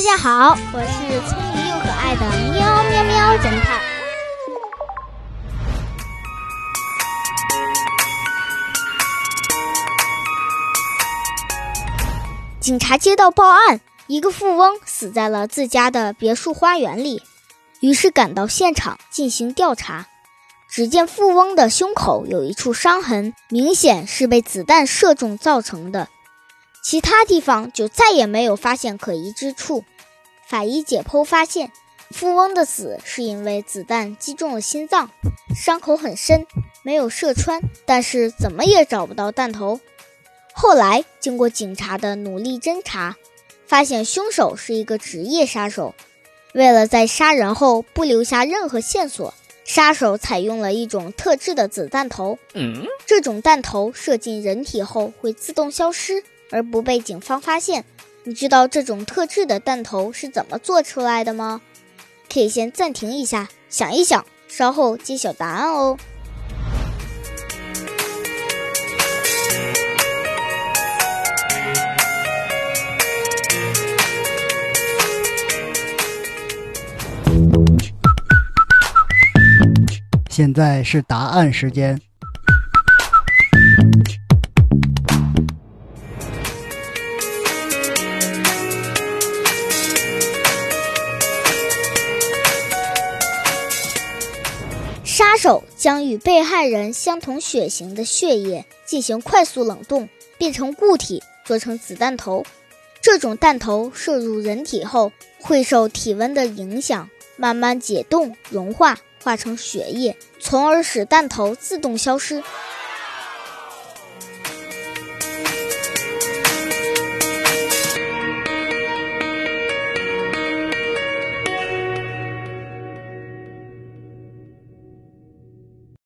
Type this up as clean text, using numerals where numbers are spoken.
大家好，我是聪明又可爱的喵喵喵侦探。警察接到报案，一个富翁死在了自家的别墅花园里，于是赶到现场进行调查。只见富翁的胸口有一处伤痕，明显是被子弹射中造成的，其他地方就再也没有发现可疑之处。法医解剖发现，富翁的死是因为子弹击中了心脏，伤口很深，没有射穿，但是怎么也找不到弹头。后来经过警察的努力侦查，发现凶手是一个职业杀手，为了在杀人后不留下任何线索，杀手采用了一种特制的子弹头，这种弹头射进人体后会自动消失，而不被警方发现。你知道这种特制的弹头是怎么做出来的吗？可以先暂停一下，想一想，稍后揭晓答案哦。现在是答案时间。杀手将与被害人相同血型的血液进行快速冷冻，变成固体，做成子弹头。这种弹头射入人体后，会受体温的影响，慢慢解冻融化，化成血液，从而使弹头自动消失。